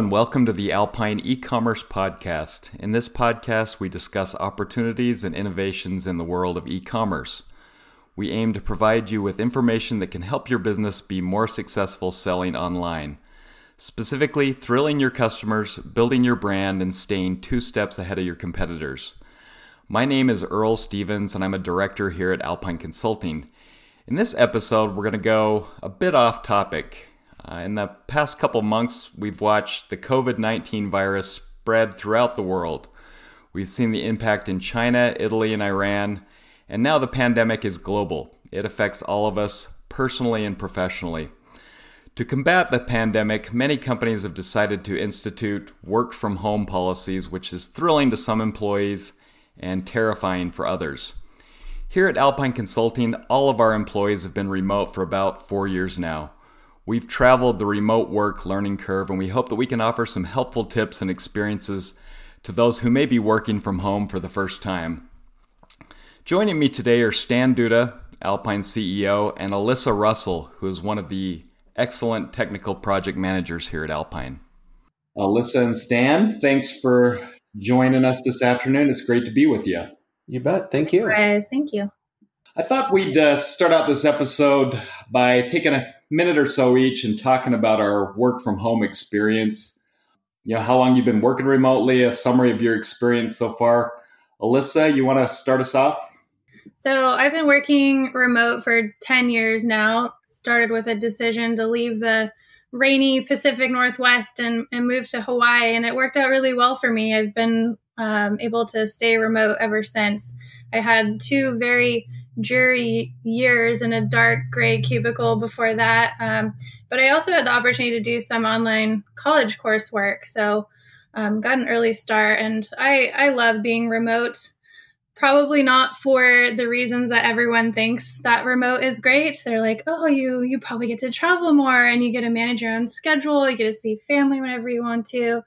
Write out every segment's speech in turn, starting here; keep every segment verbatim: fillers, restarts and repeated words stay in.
and welcome to the Alpine e-commerce podcast. In this podcast, we discuss opportunities and innovations in the world of e-commerce. We aim to provide you with information that can help your business be more successful selling online, specifically thrilling your customers, building your brand, and staying two steps ahead of your competitors. My name is Earl Stevens, and I'm a director here at Alpine Consulting. In this episode, we're going to go a bit off topic. Uh, in the past couple months, we've watched the COVID nineteen virus spread throughout the world. We've seen the impact in China, Italy, and Iran, and now the pandemic is global. It affects all of us personally and professionally. To combat the pandemic, many companies have decided to institute work-from-home policies, which is thrilling to some employees and terrifying for others. Here at Alpine Consulting, all of our employees have been remote for about four years now. We've traveled the remote work learning curve, and we hope that we can offer some helpful tips and experiences to those who may be working from home for the first time. Joining me today are Stan Duda, Alpine C E O, and Alyssa Russell, who is one of the excellent technical project managers here at Alpine. Alyssa and Stan, thanks for joining us this afternoon. It's great to be with you. You bet. Thank you. Right. Thank you. I thought we'd uh, start out this episode by taking a minute or so each and talking about our work from home experience. You know, how long you've been working remotely, a summary of your experience so far. Alyssa, you want to start us off? So I've been working remote for ten years now. Started with a decision to leave the rainy Pacific Northwest and, and move to Hawaii. And it worked out really well for me. I've been um, able to stay remote ever since. I had two very dreary years in a dark gray cubicle before that. Um, but I also had the opportunity to do some online college coursework. So um, got an early start, and I, I love being remote. Probably not for the reasons that everyone thinks that remote is great. They're like, oh, you, you probably get to travel more and you get to manage your own schedule. You get to see family whenever you want to.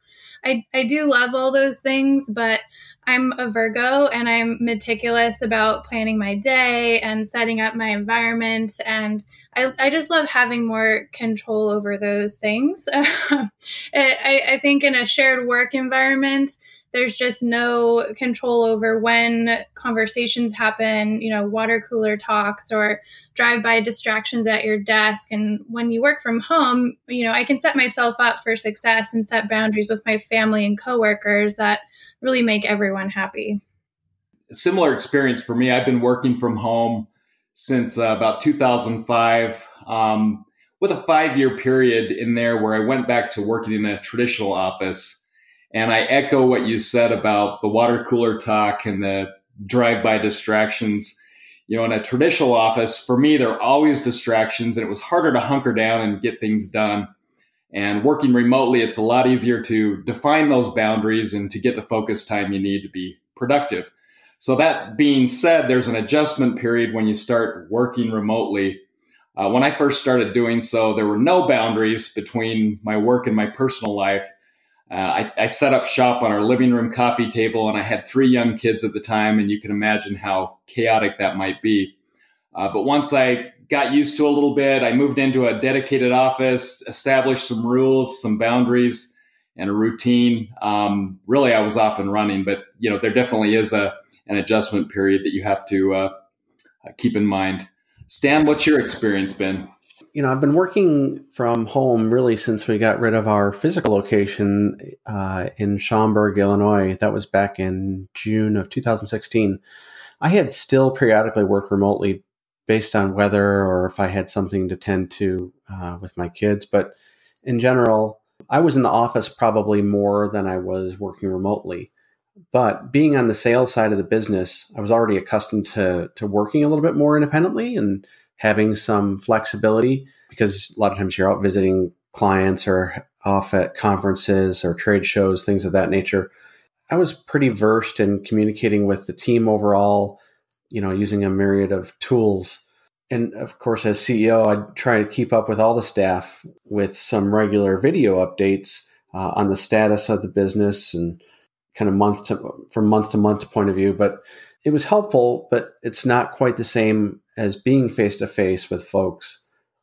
I, I do love all those things, but I'm a Virgo and I'm meticulous about planning my day and setting up my environment. And I, I just love having more control over those things. I, I think in a shared work environment, there's just no control over when conversations happen, you know, water cooler talks or drive-by distractions at your desk. And when you work from home, you know, I can set myself up for success and set boundaries with my family and coworkers that really make everyone happy. A similar experience for me. I've been working from home since uh, about two thousand five, um, with a five-year period in there where I went back to working in a traditional office. And I echo what you said about the water cooler talk and the drive-by distractions. You know, in a traditional office, for me, there are always distractions, and it was harder to hunker down and get things done. And working remotely, it's a lot easier to define those boundaries and to get the focus time you need to be productive. So that being said, there's an adjustment period when you start working remotely. Uh, when I first started doing so, there were no boundaries between my work and my personal life. Uh, I, I set up shop on our living room coffee table, and I had three young kids at the time, and you can imagine how chaotic that might be. Uh, but once I got used to a little bit, I moved into a dedicated office, established some rules, some boundaries, and a routine. Um, really, I was off and running, but you know, there definitely is a an adjustment period that you have to uh, keep in mind. Stan, what's your experience been? You know, I've been working from home really since we got rid of our physical location uh, in Schaumburg, Illinois. That was back in June of two thousand sixteen. I had still periodically worked remotely based on weather or if I had something to tend to uh, with my kids. But in general, I was in the office probably more than I was working remotely. But being on the sales side of the business, I was already accustomed to to working a little bit more independently and having some flexibility, because a lot of times you're out visiting clients or off at conferences or trade shows, things of that nature. I was pretty versed in communicating with the team overall, you know, using a myriad of tools. And of course, as C E O, I try to keep up with all the staff with some regular video updates uh, on the status of the business and kind of month to, from month to month point of view. But it was helpful, but it's not quite the same as being face-to-face with folks,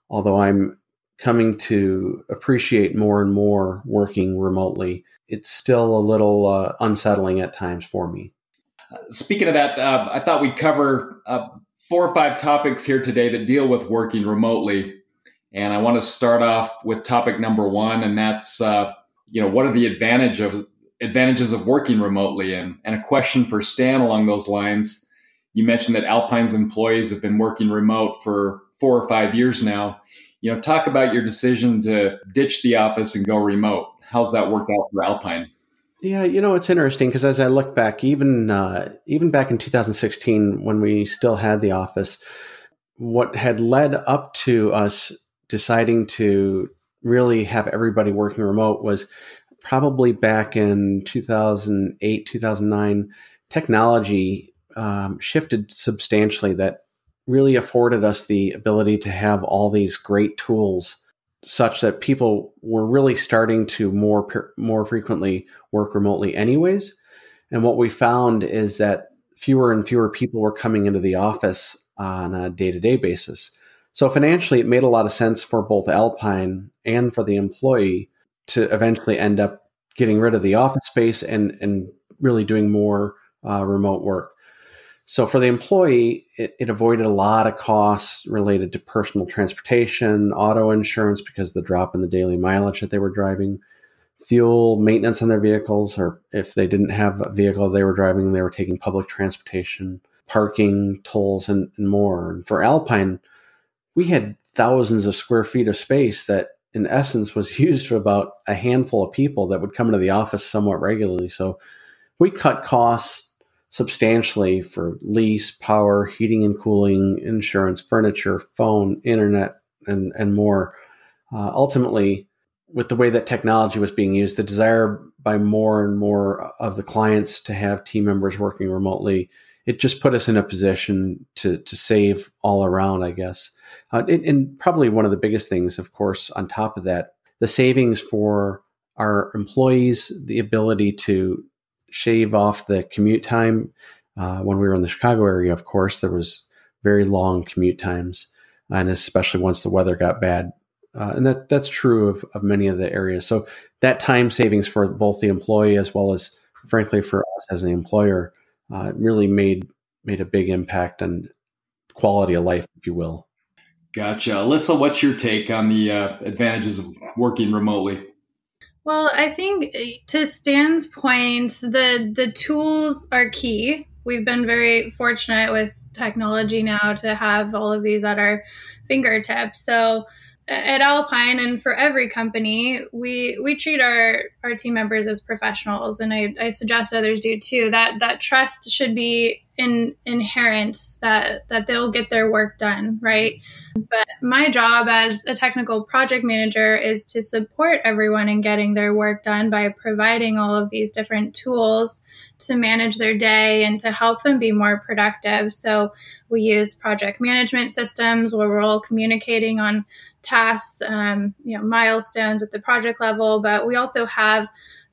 although I'm coming to appreciate more and more working remotely. It's still a little uh, unsettling at times for me. Speaking of that, uh, I thought we'd cover uh, four or five topics here today that deal with working remotely. And I want to start off with topic number one, and that's, uh, you know, what are the advantage of, advantages of working remotely? And, and a question for Stan along those lines. You mentioned that Alpine's employees have been working remote for four or five years now. You know, talk about your decision to ditch the office and go remote. How's that worked out for Alpine? Yeah, you know, it's interesting because as I look back, even uh, even back in two thousand sixteen, when we still had the office, what had led up to us deciding to really have everybody working remote was probably back in two thousand eight, two thousand nine, technology um, shifted substantially that really afforded us the ability to have all these great tools such that people were really starting to more more frequently work remotely anyways. And what we found is that fewer and fewer people were coming into the office on a day-to-day basis. So financially, it made a lot of sense for both Alpine and for the employee to eventually end up getting rid of the office space and, and really doing more uh, remote work. So for the employee, it, it avoided a lot of costs related to personal transportation, auto insurance, because the drop in the daily mileage that they were driving, fuel, maintenance on their vehicles, or if they didn't have a vehicle they were driving, they were taking public transportation, parking, tolls, and, and more. And for Alpine, we had thousands of square feet of space that in essence was used for about a handful of people that would come into the office somewhat regularly. So we cut costs substantially for lease, power, heating and cooling, insurance, furniture, phone, internet, and, and more. Uh, ultimately, with the way that technology was being used, the desire by more and more of the clients to have team members working remotely, it just put us in a position to to save all around, I guess. Uh, and, and probably one of the biggest things, of course, on top of that, the savings for our employees, the ability to shave off the commute time. Uh, when we were in the Chicago area, of course, there was very long commute times, and especially once the weather got bad. Uh, and that that's true of, of many of the areas. So that time savings for both the employee as well as, frankly, for us as an employer, uh, really made made a big impact on quality of life, if you will. Gotcha. Alyssa, what's your take on the uh, advantages of working remotely? Well, I think to Stan's point, the the tools are key. We've been very fortunate with technology now to have all of these at our fingertips. So at Alpine and for every company, we we treat our, our team members as professionals, and I, I suggest others do too. That that trust should be in, inherent that that they'll get their work done, right? But my job as a technical project manager is to support everyone in getting their work done by providing all of these different tools to manage their day and to help them be more productive. So we use project management systems where we're all communicating on tasks, um, you know, milestones at the project level, but we also have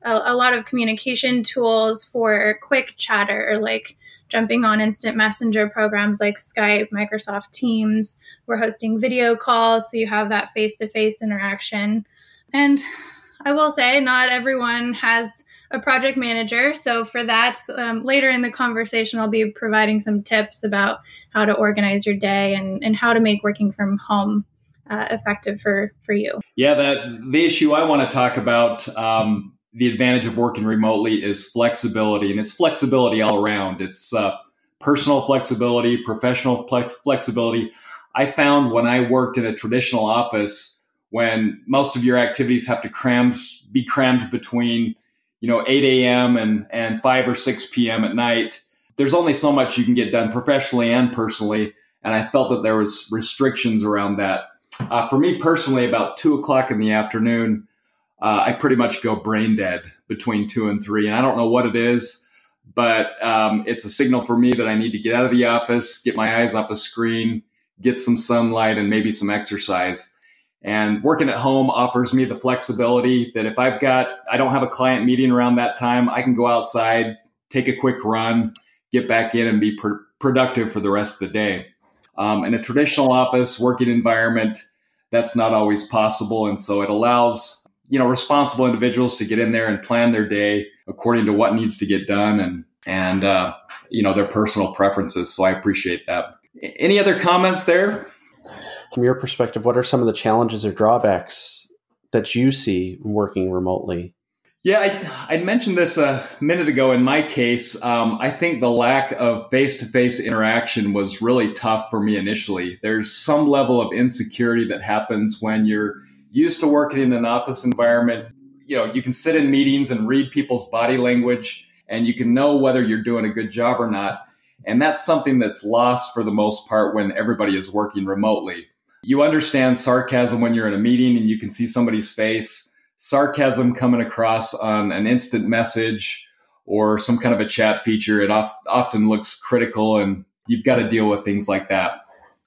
a, a lot of communication tools for quick chatter, like jumping on instant messenger programs like Skype, Microsoft Teams. We're hosting video calls, so you have that face-to-face interaction. And I will say, not everyone has a project manager. So for that, um, later in the conversation, I'll be providing some tips about how to organize your day and, and how to make working from home uh, effective for, for you. Yeah, that the issue I want to talk about, um, the advantage of working remotely is flexibility, and it's flexibility all around. It's uh, personal flexibility, professional flex- flexibility. I found when I worked in a traditional office, when most of your activities have to cram, be crammed between, you know, eight a.m. and, and five or six p.m. at night, there's only so much you can get done professionally and personally. And I felt that there was restrictions around that. Uh, for me personally, about two o'clock in the afternoon, Uh, I pretty much go brain dead between two and three. And I don't know what it is, but um, it's a signal for me that I need to get out of the office, get my eyes off a screen, get some sunlight and maybe some exercise. And working at home offers me the flexibility that if I've got, I don't have a client meeting around that time, I can go outside, take a quick run, get back in and be pr- productive for the rest of the day. Um, in a traditional office working environment, that's not always possible. And so it allows, you know, responsible individuals to get in there and plan their day according to what needs to get done and, and uh, you know, their personal preferences. So I appreciate that. Any other comments there? From your perspective, what are some of the challenges or drawbacks that you see working remotely? Yeah, I, I mentioned this a minute ago. In my case, um, I think the lack of face-to-face interaction was really tough for me initially. There's some level of insecurity that happens when you're used to working in an office environment. You know, you can sit in meetings and read people's body language, and you can know whether you're doing a good job or not. And that's something that's lost for the most part when everybody is working remotely. You understand sarcasm when you're in a meeting and you can see somebody's face. Sarcasm coming across on an instant message or some kind of a chat feature, it oft, often looks critical, and you've got to deal with things like that.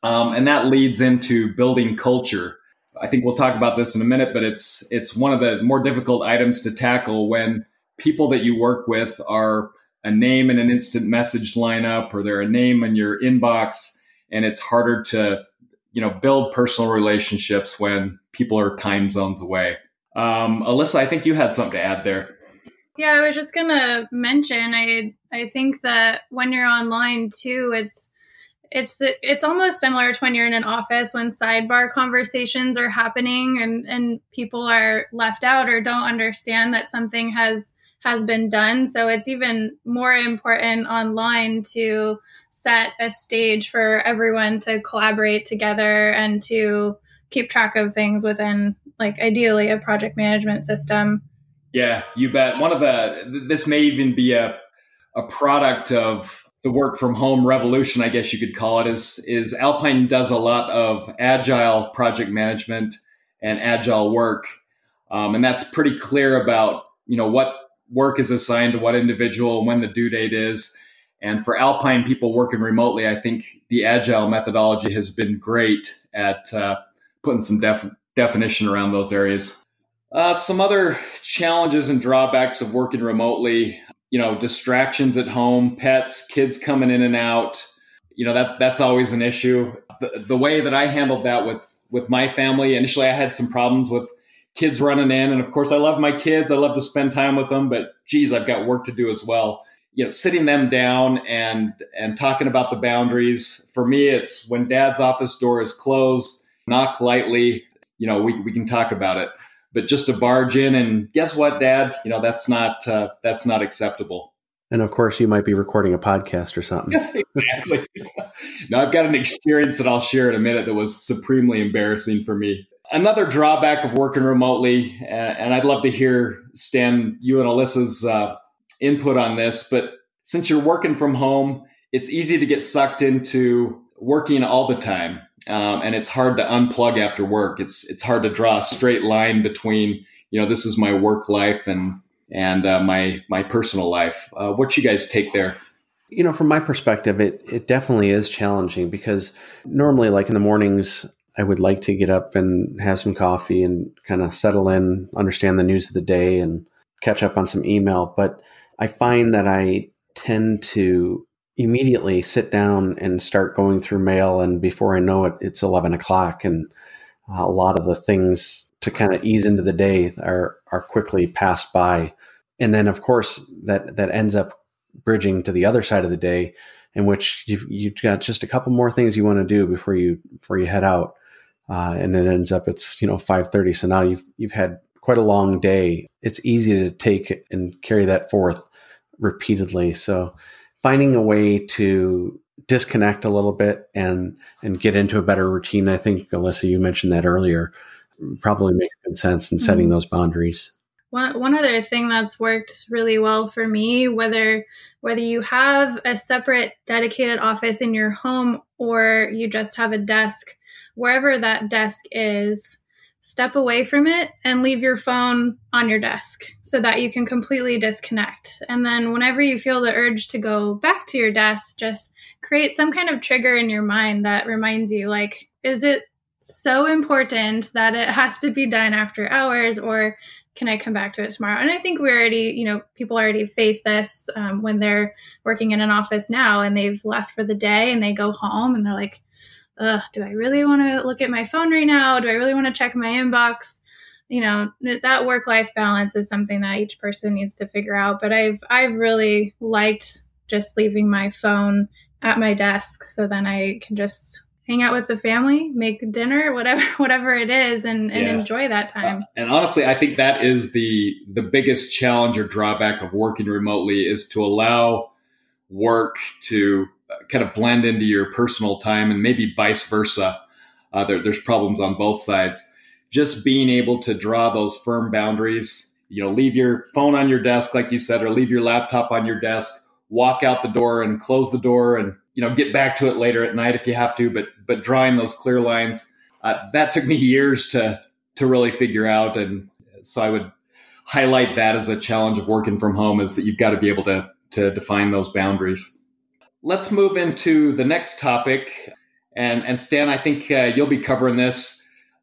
Um, and that leads into building culture. I think we'll talk about this in a minute, but it's it's one of the more difficult items to tackle when people that you work with are a name in an instant message lineup, or they're a name in your inbox, and it's harder to, you know, build personal relationships when people are time zones away. Um, Alyssa, I think you had something to add there. Yeah, I was just going to mention, I I think that when you're online too, it's, it's, it's almost similar to when you're in an office, when sidebar conversations are happening and, and people are left out or don't understand that something has, has been done. So it's even more important online to set a stage for everyone to collaborate together and to keep track of things within, like, ideally a project management system. Yeah, you bet. One of the, this may even be a a product of the work from home revolution, I guess you could call it, is, is Alpine does a lot of agile project management and agile work. Um, and that's pretty clear about, you know, what work is assigned to what individual and when the due date is. And for Alpine people working remotely, I think the agile methodology has been great at uh, putting some def- definition around those areas. Uh, some other challenges and drawbacks of working remotely, you know, distractions at home, pets, kids coming in and out, you know, that that's always an issue. The, the way that I handled that with, with my family, initially I had some problems with kids running in. And of course, I love my kids. I love to spend time with them, but geez, I've got work to do as well. You know, sitting them down and, and talking about the boundaries. For me, it's when dad's office door is closed, knock lightly, you know, we we can talk about it, but just to barge in and guess what, Dad, you know, that's not, uh, that's not acceptable. And of course you might be recording a podcast or something. Exactly. Now I've got an experience that I'll share in a minute that was supremely embarrassing for me. Another drawback of working remotely, uh, and I'd love to hear, Stan, you and Alyssa's uh, input on this, but since you're working from home, it's easy to get sucked into working all the time. Um, and it's hard to unplug after work. It's it's hard to draw a straight line between, you know, this is my work life and and uh, my my personal life. Uh, what you guys take there? You know, from my perspective, it it definitely is challenging because normally, like in the mornings, I would like to get up and have some coffee and kind of settle in, understand the news of the day, and catch up on some email. But I find that I tend to immediately sit down and start going through mail. And before I know it, it's eleven o'clock. And a lot of the things to kind of ease into the day are, are quickly passed by. And then of course that, that ends up bridging to the other side of the day in which you've, you've got just a couple more things you want to do before you, before you head out. Uh, and it ends up, it's, you know, five thirty. So now you've, you've had quite a long day. It's easy to take and carry that forth repeatedly. So finding a way to disconnect a little bit and, and get into a better routine. I think, Alyssa, you mentioned that earlier, probably makes good sense in setting mm-hmm. those boundaries. One, one other thing that's worked really well for me, whether whether you have a separate dedicated office in your home or you just have a desk, wherever that desk is, step away from it and leave your phone on your desk so that you can completely disconnect. And then whenever you feel the urge to go back to your desk, just create some kind of trigger in your mind that reminds you, like, is it so important that it has to be done after hours, or can I come back to it tomorrow? And I think we already, you know, people already face this um, when they're working in an office now and they've left for the day and they go home and they're like, ugh, do I really want to look at my phone right now? Do I really want to check my inbox? You know, that work-life balance is something that each person needs to figure out. But I've I've really liked just leaving my phone at my desk, so then I can just hang out with the family, make dinner, whatever whatever it is, and, and yeah. enjoy that time. And honestly, I think that is the the biggest challenge or drawback of working remotely, is to allow work to kind of blend into your personal time, and maybe vice versa. Uh, there, there's problems on both sides. Just being able to draw those firm boundaries, you know, leave your phone on your desk, like you said, or leave your laptop on your desk, walk out the door and close the door and, you know, get back to it later at night if you have to. But but drawing those clear lines, uh, that took me years to to really figure out. And so I would highlight that as a challenge of working from home, is that you've got to be able to to define those boundaries. Let's move into the next topic. And, and Stan, I think uh, you'll be covering this.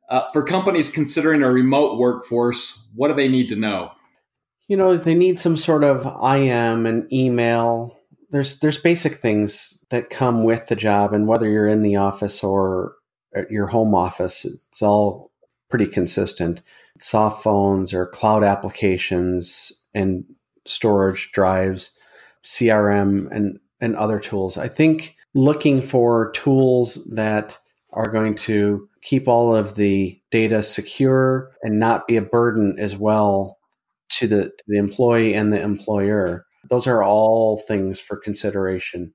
Uh, for companies considering a remote workforce, what do they need to know? You know, they need some sort of I M and email. There's there's basic things that come with the job, and whether you're in the office or at your home office, it's all pretty consistent. Soft phones or cloud applications and storage drives, C R M and, and other tools. I think looking for tools that are going to keep all of the data secure and not be a burden as well to the to the employee and the employer. Those are all things for consideration.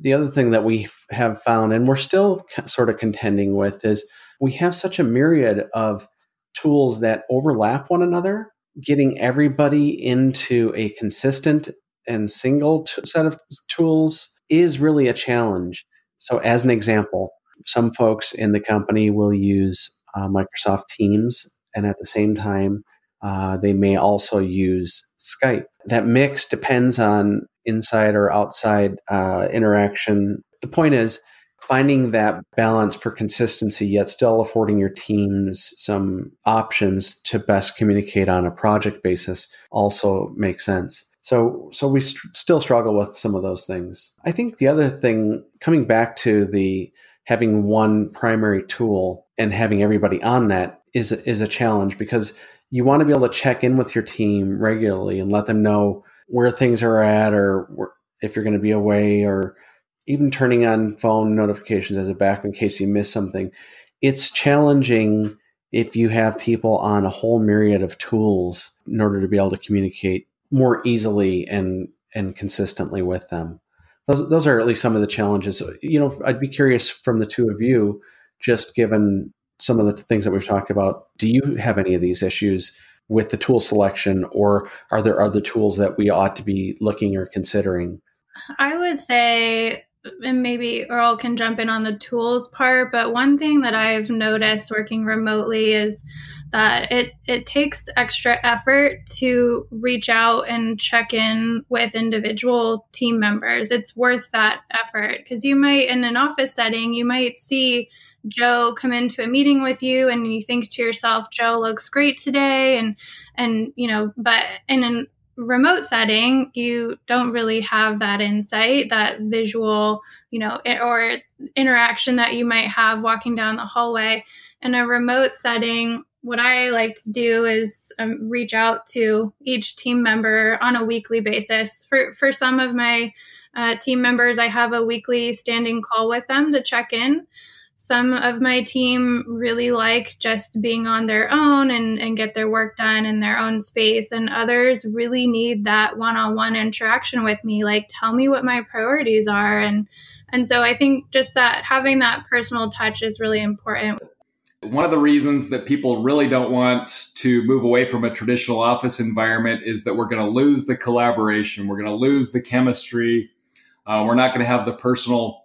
The other thing that we have found, and we're still sort of contending with, is we have such a myriad of tools that overlap one another. Getting everybody into a consistent and single t- set of tools is really a challenge. So as an example, some folks in the company will use uh, Microsoft Teams, and at the same time, uh, they may also use Skype. That mix depends on inside or outside uh, interaction. The point is finding that balance for consistency, yet still affording your teams some options to best communicate on a project basis also makes sense. So so we st- still struggle with some of those things. I think the other thing, coming back to the having one primary tool and having everybody on that is a, is a challenge, because you want to be able to check in with your team regularly and let them know where things are at, or if you're going to be away, or even turning on phone notifications as a backup in case you miss something. It's challenging if you have people on a whole myriad of tools in order to be able to communicate more easily and, and consistently with them. Those those are at least some of the challenges. You know, I'd be curious from the two of you, just given some of the things that we've talked about, do you have any of these issues with the tool selection, or are there other tools that we ought to be looking or considering? I would say, and maybe Earl can jump in on the tools part, but one thing that I've noticed working remotely is that it, it takes extra effort to reach out and check in with individual team members. It's worth that effort, because you might, in an office setting, you might see Joe come into a meeting with you and you think to yourself, Joe looks great today. And, and you know, but in an remote setting, you don't really have that insight, that visual, you know, or interaction that you might have walking down the hallway. In a remote setting, what I like to do is um, reach out to each team member on a weekly basis. For for some of my uh, team members, I have a weekly standing call with them to check in. Some of my team really like just being on their own and, and get their work done in their own space. And others really need that one-on-one interaction with me, like tell me what my priorities are. And, and so I think just that having that personal touch is really important. One of the reasons that people really don't want to move away from a traditional office environment is that we're going to lose the collaboration. We're going to lose the chemistry. Uh, we're not going to have the personal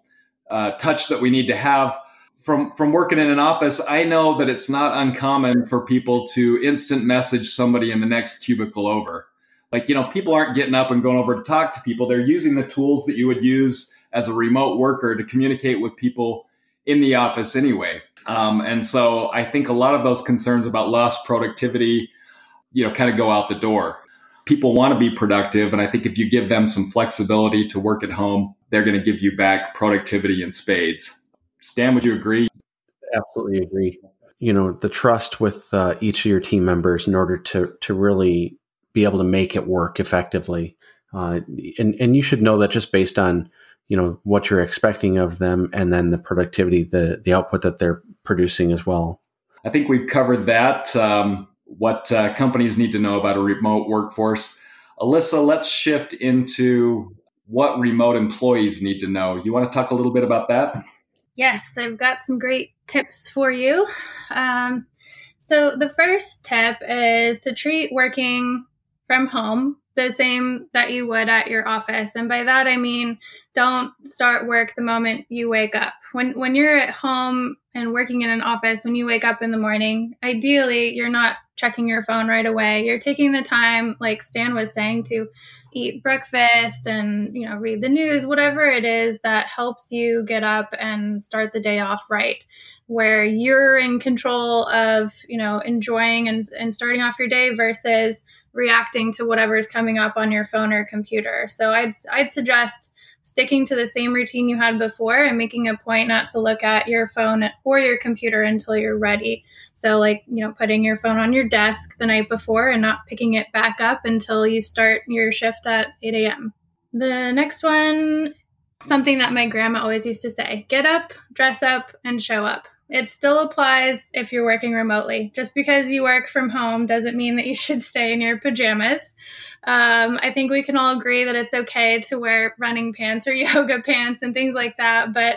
uh, touch that we need to have. From from working in an office, I know that it's not uncommon for people to instant message somebody in the next cubicle over. Like, you know, people aren't getting up and going over to talk to people. They're using the tools that you would use as a remote worker to communicate with people in the office anyway. Um, and so I think a lot of those concerns about lost productivity, you know, kind of go out the door. People want to be productive. And I think if you give them some flexibility to work at home, they're going to give you back productivity in spades. Stan, would you agree? Absolutely agree. You know, the trust with uh, each of your team members in order to to really be able to make it work effectively. Uh, and, and you should know that just based on, you know, what you're expecting of them and then the productivity, the, the output that they're producing as well. I think we've covered that, um, what uh, companies need to know about a remote workforce. Alyssa, let's shift into what remote employees need to know. You want to talk a little bit about that? Yes, I've got some great tips for you. Um, so the first tip is to treat working from home the same that you would at your office. And by that, I mean, don't start work the moment you wake up. When when you're at home and working in an office, when you wake up in the morning, ideally, you're not checking your phone right away. You're taking the time, like Stan was saying, to eat breakfast and, you know, read the news, whatever it is that helps you get up and start the day off right, where you're in control of, you know, enjoying and, and starting off your day versus reacting to whatever is coming up on your phone or computer. So I'd I'd suggest sticking to the same routine you had before and making a point not to look at your phone or your computer until you're ready. So like, you know, putting your phone on your desk the night before and not picking it back up until you start your shift at eight a.m. The next one, something that my grandma always used to say, get up, dress up, and show up. It still applies if you're working remotely. Just because you work from home doesn't mean that you should stay in your pajamas. Um, I think we can all agree that it's okay to wear running pants or yoga pants and things like that. But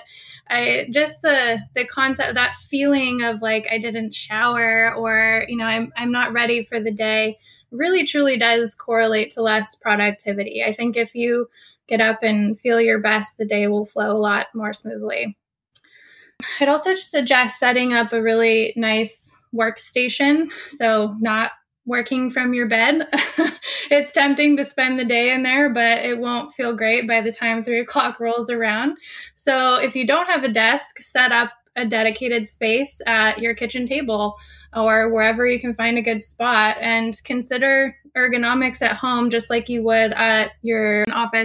I just the the concept, that feeling of like I didn't shower or, you know, I'm I'm not ready for the day really truly does correlate to less productivity. I think if you get up and feel your best, the day will flow a lot more smoothly. I'd also suggest setting up a really nice workstation, so not working from your bed. It's tempting to spend the day in there, but it won't feel great by the time three o'clock rolls around. So if you don't have a desk, set up a dedicated space at your kitchen table or wherever you can find a good spot, and consider ergonomics at home just like you would at your office.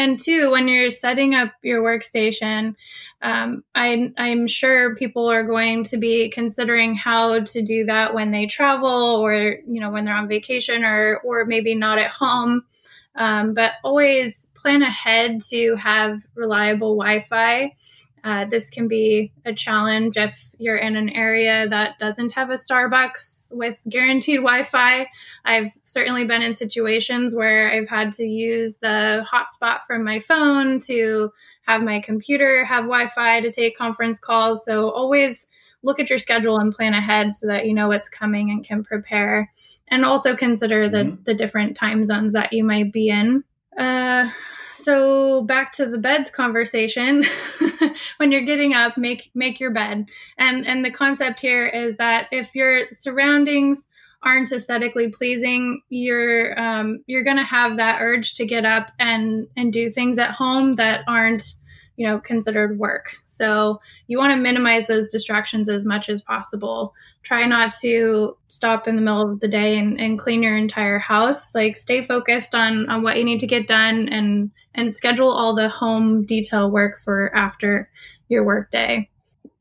And two, when you're setting up your workstation, um, I, I'm sure people are going to be considering how to do that when they travel or, you know, when they're on vacation or or maybe not at home. Um, but always plan ahead to have reliable Wi-Fi. Uh, this can be a challenge if you're in an area that doesn't have a Starbucks with guaranteed Wi-Fi. I've certainly been in situations where I've had to use the hotspot from my phone to have my computer have Wi-Fi to take conference calls. So always look at your schedule and plan ahead so that you know what's coming and can prepare. And also consider the, mm-hmm. the different time zones that you might be in. Uh, so back to the beds conversation. When you're getting up, make make your bed. And and the concept here is that if your surroundings aren't aesthetically pleasing, you're um, you're going to have that urge to get up and and do things at home that aren't, you know, considered work. So you want to minimize those distractions as much as possible. Try not to stop in the middle of the day and, and clean your entire house. Like stay focused on, on what you need to get done and, and schedule all the home detail work for after your work day.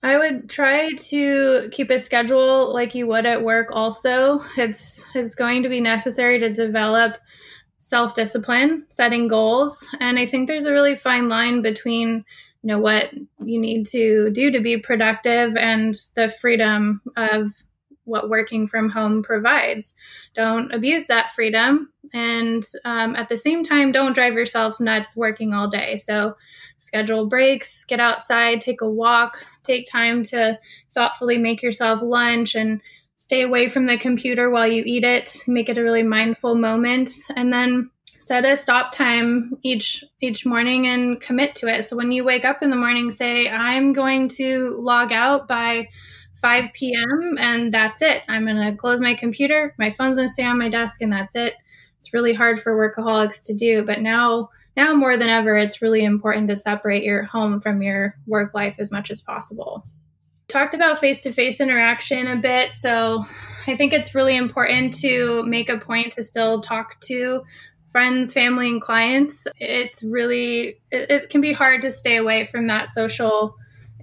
I would try to keep a schedule like you would at work also. It's it's going to be necessary to develop self-discipline, setting goals. And I think there's a really fine line between, you know, what you need to do to be productive and the freedom of what working from home provides. Don't abuse that freedom. And um, at the same time, don't drive yourself nuts working all day. So schedule breaks, get outside, take a walk, take time to thoughtfully make yourself lunch and stay away from the computer while you eat it, make it a really mindful moment, and then set a stop time each each morning and commit to it. So when you wake up in the morning, say, I'm going to log out by five p.m. and that's it. I'm going to close my computer, my phone's going to stay on my desk, and that's it. It's really hard for workaholics to do, but now now more than ever, it's really important to separate your home from your work life as much as possible. Talked about face-to-face interaction a bit. So I think it's really important to make a point to still talk to friends, family, and clients. It's really, it, it can be hard to stay away from that social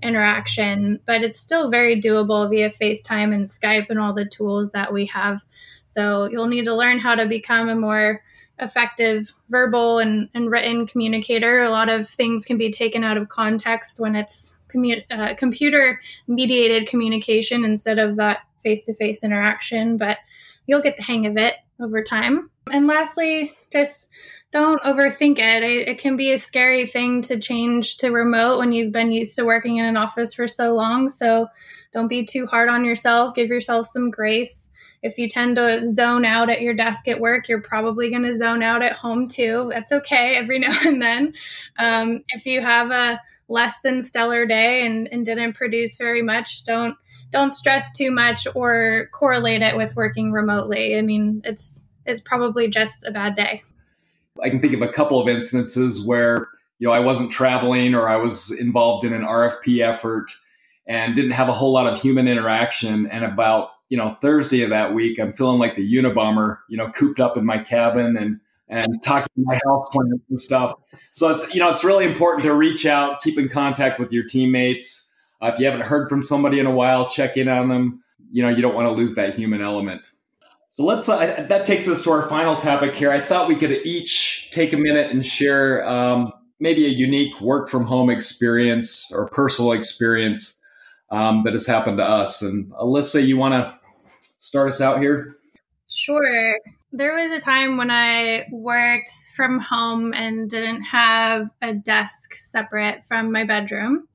interaction, but it's still very doable via FaceTime and Skype and all the tools that we have. So you'll need to learn how to become a more effective verbal and, and written communicator. A lot of things can be taken out of context when it's commu- uh, computer-mediated communication instead of that face-to-face interaction, but you'll get the hang of it over time. And lastly, just don't overthink it. it. It can be a scary thing to change to remote when you've been used to working in an office for so long. So don't be too hard on yourself. Give yourself some grace. If you tend to zone out at your desk at work, you're probably going to zone out at home too. That's okay every now and then. Um, if you have a less than stellar day and, and didn't produce very much, don't don't stress too much or correlate it with working remotely. I mean, it's it's probably just a bad day. I can think of a couple of instances where, you know, I wasn't traveling or I was involved in an R F P effort and didn't have a whole lot of human interaction. And about, you know, Thursday of that week, I'm feeling like the Unabomber, you know, cooped up in my cabin and and talking to my health plans and stuff. So it's, you know, it's really important to reach out, keep in contact with your teammates. Uh, if you haven't heard from somebody in a while, check in on them. You know, you don't want to lose that human element. So let's, uh, that takes us to our final topic here. I thought we could each take a minute and share um, maybe a unique work from home experience or personal experience um, that has happened to us. And Alyssa, you want to start us out here? Sure. There was a time when I worked from home and didn't have a desk separate from my bedroom.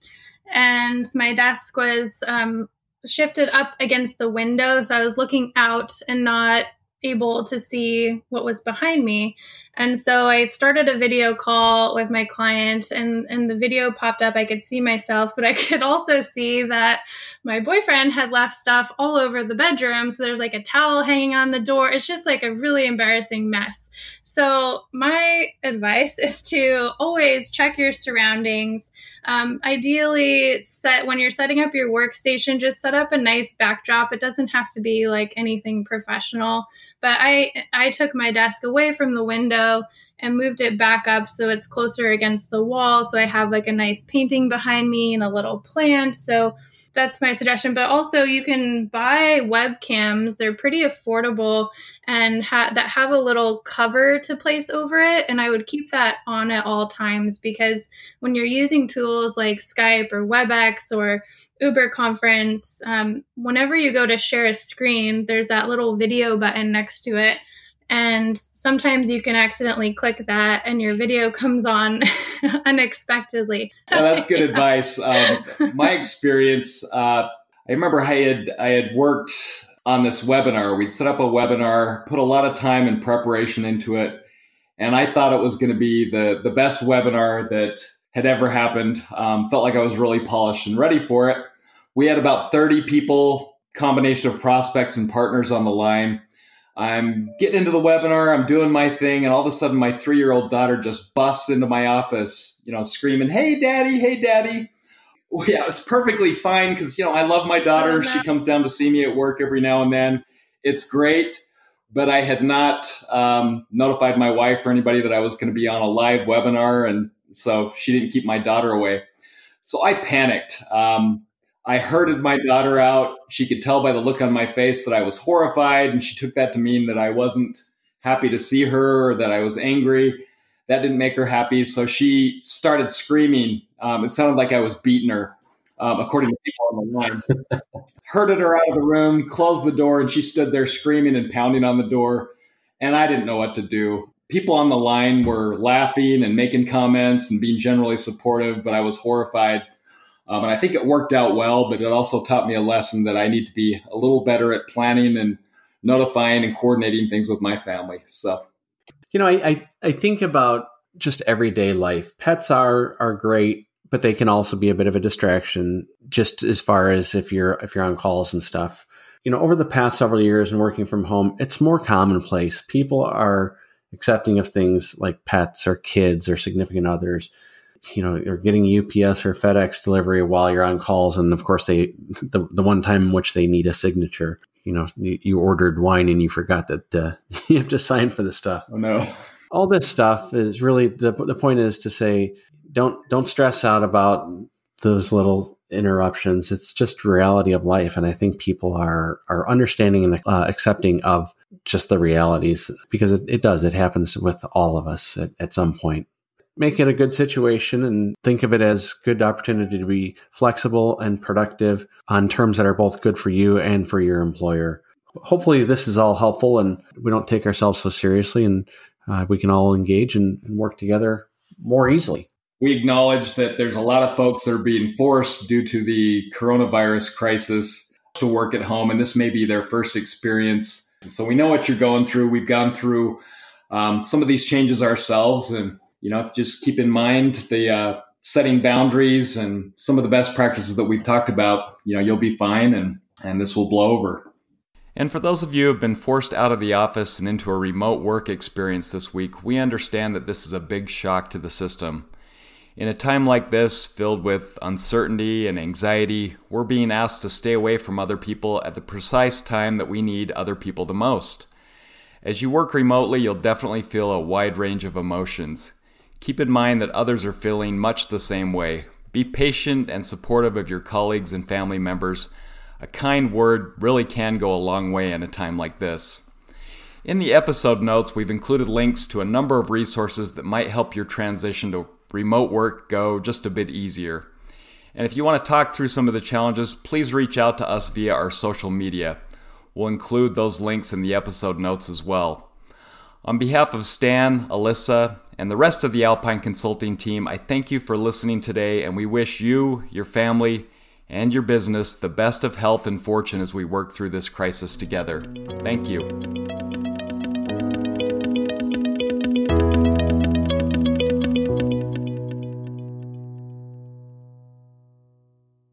And my desk was um, shifted up against the window. So I was looking out and not able to see what was behind me. And so I started a video call with my client and, and the video popped up. I could see myself, but I could also see that my boyfriend had left stuff all over the bedroom. So there's like a towel hanging on the door. It's just like a really embarrassing mess. So my advice is to always check your surroundings. Um, ideally, set when you're setting up your workstation, just set up a nice backdrop. It doesn't have to be like anything professional. But I, I took my desk away from the window and moved it back up so it's closer against the wall. So I have like a nice painting behind me and a little plant. So that's my suggestion. But also you can buy webcams. They're pretty affordable and ha- that have a little cover to place over it. And I would keep that on at all times because when you're using tools like Skype or WebEx or Uber Conference, um, whenever you go to share a screen, there's that little video button next to it. And sometimes you can accidentally click that and your video comes on unexpectedly. Well, that's good yeah. advice. Um, my experience, uh, I remember I had I had worked on this webinar. We'd set up a webinar, put a lot of time and preparation into it. And I thought it was going to be the, the best webinar that had ever happened. Um, felt like I was really polished and ready for it. We had about thirty people, combination of prospects and partners on the line. I'm getting into the webinar, I'm doing my thing, and all of a sudden my three-year-old daughter just busts into my office, you know, screaming, "Hey, Daddy, hey, Daddy." Well, yeah, it's perfectly fine because, you know, I love my daughter. She comes down to see me at work every now and then. It's great, but I had not um, notified my wife or anybody that I was going to be on a live webinar, and so she didn't keep my daughter away. So I panicked. Um, I herded my daughter out. She could tell by the look on my face that I was horrified, and she took that to mean that I wasn't happy to see her or that I was angry. That didn't make her happy, so she started screaming. Um, it sounded like I was beating her, um, according to people on the line. Herded her out of the room, closed the door, and she stood there screaming and pounding on the door, and I didn't know what to do. People on the line were laughing and making comments and being generally supportive, but I was horrified. Um, and I think it worked out well, but it also taught me a lesson that I need to be a little better at planning and notifying and coordinating things with my family. So, you know, I, I, I think about just everyday life. Pets are are great, but they can also be a bit of a distraction just as far as if you're if you're on calls and stuff. You know, over the past several years and working from home, it's more commonplace. People are accepting of things like pets or kids or significant others, you know, or getting U P S or FedEx delivery while you're on calls. And of course, they the, the one time in which they need a signature, you know, you, you ordered wine and you forgot that uh, you have to sign for the stuff. Oh, no. All this stuff is really, the the point is to say, don't don't stress out about those little interruptions. It's just reality of life. And I think people are, are understanding and uh, accepting of just the realities, because it, it does. It happens with all of us at, at some point. Make it a good situation and think of it as good opportunity to be flexible and productive on terms that are both good for you and for your employer. Hopefully this is all helpful and we don't take ourselves so seriously, and uh, we can all engage and, and work together more easily. We acknowledge that there's a lot of folks that are being forced due to the coronavirus crisis to work at home, and this may be their first experience. So we know what you're going through. We've gone through um, some of these changes ourselves, and you know, just keep in mind the uh, setting boundaries and some of the best practices that we've talked about. You know, you'll be fine, and and this will blow over. And for those of you who have been forced out of the office and into a remote work experience this week, we understand that this is a big shock to the system. In a time like this, filled with uncertainty and anxiety, we're being asked to stay away from other people at the precise time that we need other people the most. As you work remotely, you'll definitely feel a wide range of emotions. Keep in mind that others are feeling much the same way. Be patient and supportive of your colleagues and family members. A kind word really can go a long way in a time like this. In the episode notes, we've included links to a number of resources that might help your transition to remote work go just a bit easier. And if you want to talk through some of the challenges, please reach out to us via our social media. We'll include those links in the episode notes as well. On behalf of Stan, Alyssa, and the rest of the Alpine Consulting team, I thank you for listening today, and we wish you, your family, and your business the best of health and fortune as we work through this crisis together. Thank you.